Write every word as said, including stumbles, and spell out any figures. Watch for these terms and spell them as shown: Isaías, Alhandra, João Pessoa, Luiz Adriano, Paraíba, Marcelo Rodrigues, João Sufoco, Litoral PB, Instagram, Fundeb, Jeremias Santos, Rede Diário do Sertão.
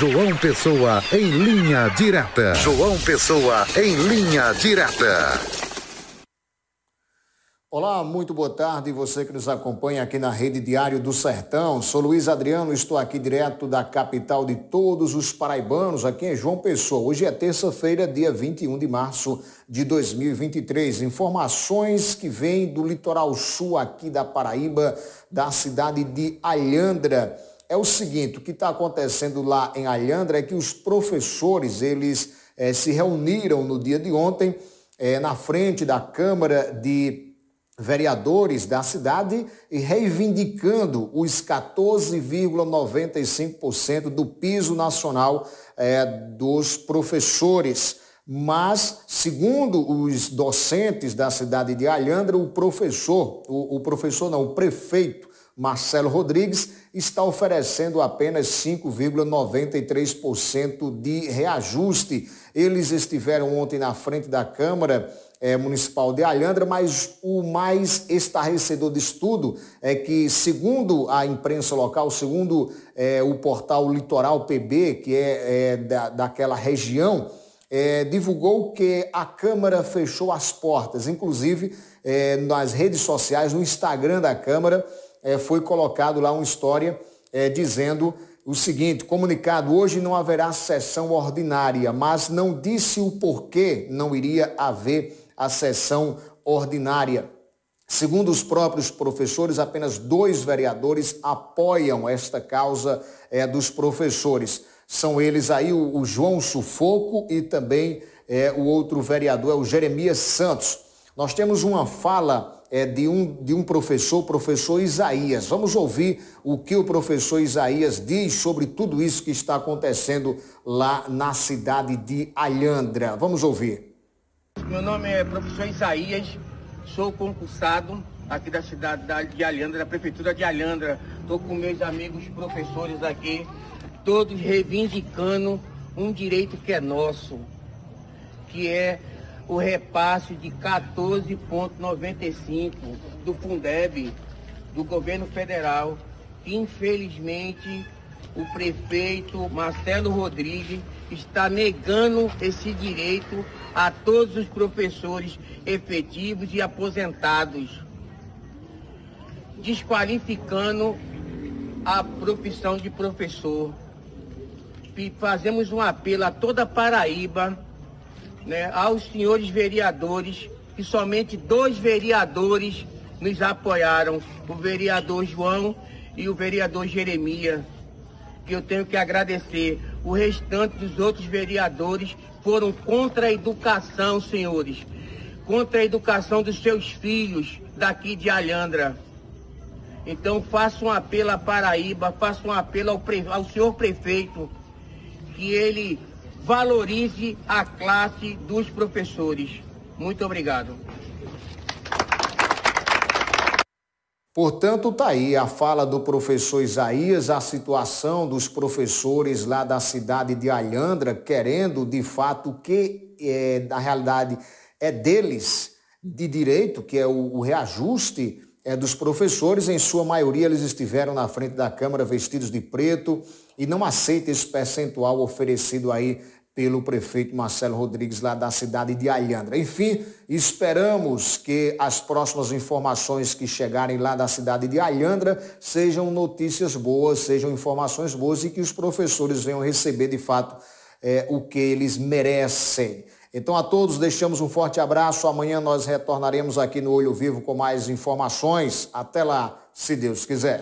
João Pessoa em linha direta. João Pessoa em linha direta. Olá, muito boa tarde. Você que nos acompanha aqui na Rede Diário do Sertão. Sou Luiz Adriano, estou aqui direto da capital de todos os paraibanos, aqui em João Pessoa. Hoje é terça-feira, dia vinte e um de março de dois mil e vinte e três. Informações que vêm do litoral sul aqui da Paraíba, da cidade de Alhandra. É o seguinte, o que está acontecendo lá em Alhandra é que os professores, eles eh, se reuniram no dia de ontem eh, na frente da Câmara de Vereadores da cidade e reivindicando os quatorze vírgula noventa e cinco por cento do piso nacional eh, dos professores. Mas, segundo os docentes da cidade de Alhandra, o professor, o, o professor não, o prefeito, Marcelo Rodrigues, está oferecendo apenas cinco vírgula noventa e três por cento de reajuste. Eles estiveram ontem na frente da Câmara eh, Municipal de Alhandra, mas o mais estarrecedor disso tudo é que, segundo a imprensa local, segundo eh, o portal Litoral P B, que é eh, da, daquela região, eh, divulgou que a Câmara fechou as portas, inclusive eh, nas redes sociais, no Instagram da Câmara. É, foi colocado lá uma história é, dizendo o seguinte: comunicado, hoje não haverá sessão ordinária, mas não disse o porquê não iria haver a sessão ordinária. Segundo os próprios professores, apenas dois vereadores apoiam esta causa é, dos professores. São eles aí o, o João Sufoco e também é, o outro vereador, é o Jeremias Santos. Nós temos uma fala É de um, de um professor, professor Isaías. Vamos ouvir o que o professor Isaías diz sobre tudo isso que está acontecendo lá na cidade de Alhandra. Vamos ouvir. Meu nome é professor Isaías, sou concursado aqui da cidade de Alhandra, da prefeitura de Alhandra. Estou com meus amigos professores aqui, todos reivindicando um direito que é nosso, que é o repasse de quatorze vírgula noventa e cinco por cento do Fundeb, do governo federal, que infelizmente o prefeito Marcelo Rodrigues está negando esse direito a todos os professores efetivos e aposentados, desqualificando a profissão de professor. E fazemos um apelo a toda a Paraíba, Né, aos senhores vereadores, que somente dois vereadores nos apoiaram, o vereador João e o vereador Jeremias, que eu tenho que agradecer. O restante dos outros vereadores foram contra a educação, senhores, contra a educação dos seus filhos daqui de Alhandra. Então faço um apelo à Paraíba, faço um apelo ao, pre... ao senhor prefeito, que ele valorize a classe dos professores. Muito obrigado. Portanto, está aí a fala do professor Isaías, a situação dos professores lá da cidade de Alhandra, querendo, de fato, que, é, na realidade, é deles de direito, que é o, o reajuste é, dos professores. Em sua maioria, eles estiveram na frente da Câmara vestidos de preto, e não aceita esse percentual oferecido aí pelo prefeito Marcelo Rodrigues, lá da cidade de Alhandra. Enfim, esperamos que as próximas informações que chegarem lá da cidade de Alhandra sejam notícias boas, sejam informações boas e que os professores venham receber, de fato, é, o que eles merecem. Então, a todos, deixamos um forte abraço. Amanhã nós retornaremos aqui no Olho Vivo com mais informações. Até lá, se Deus quiser.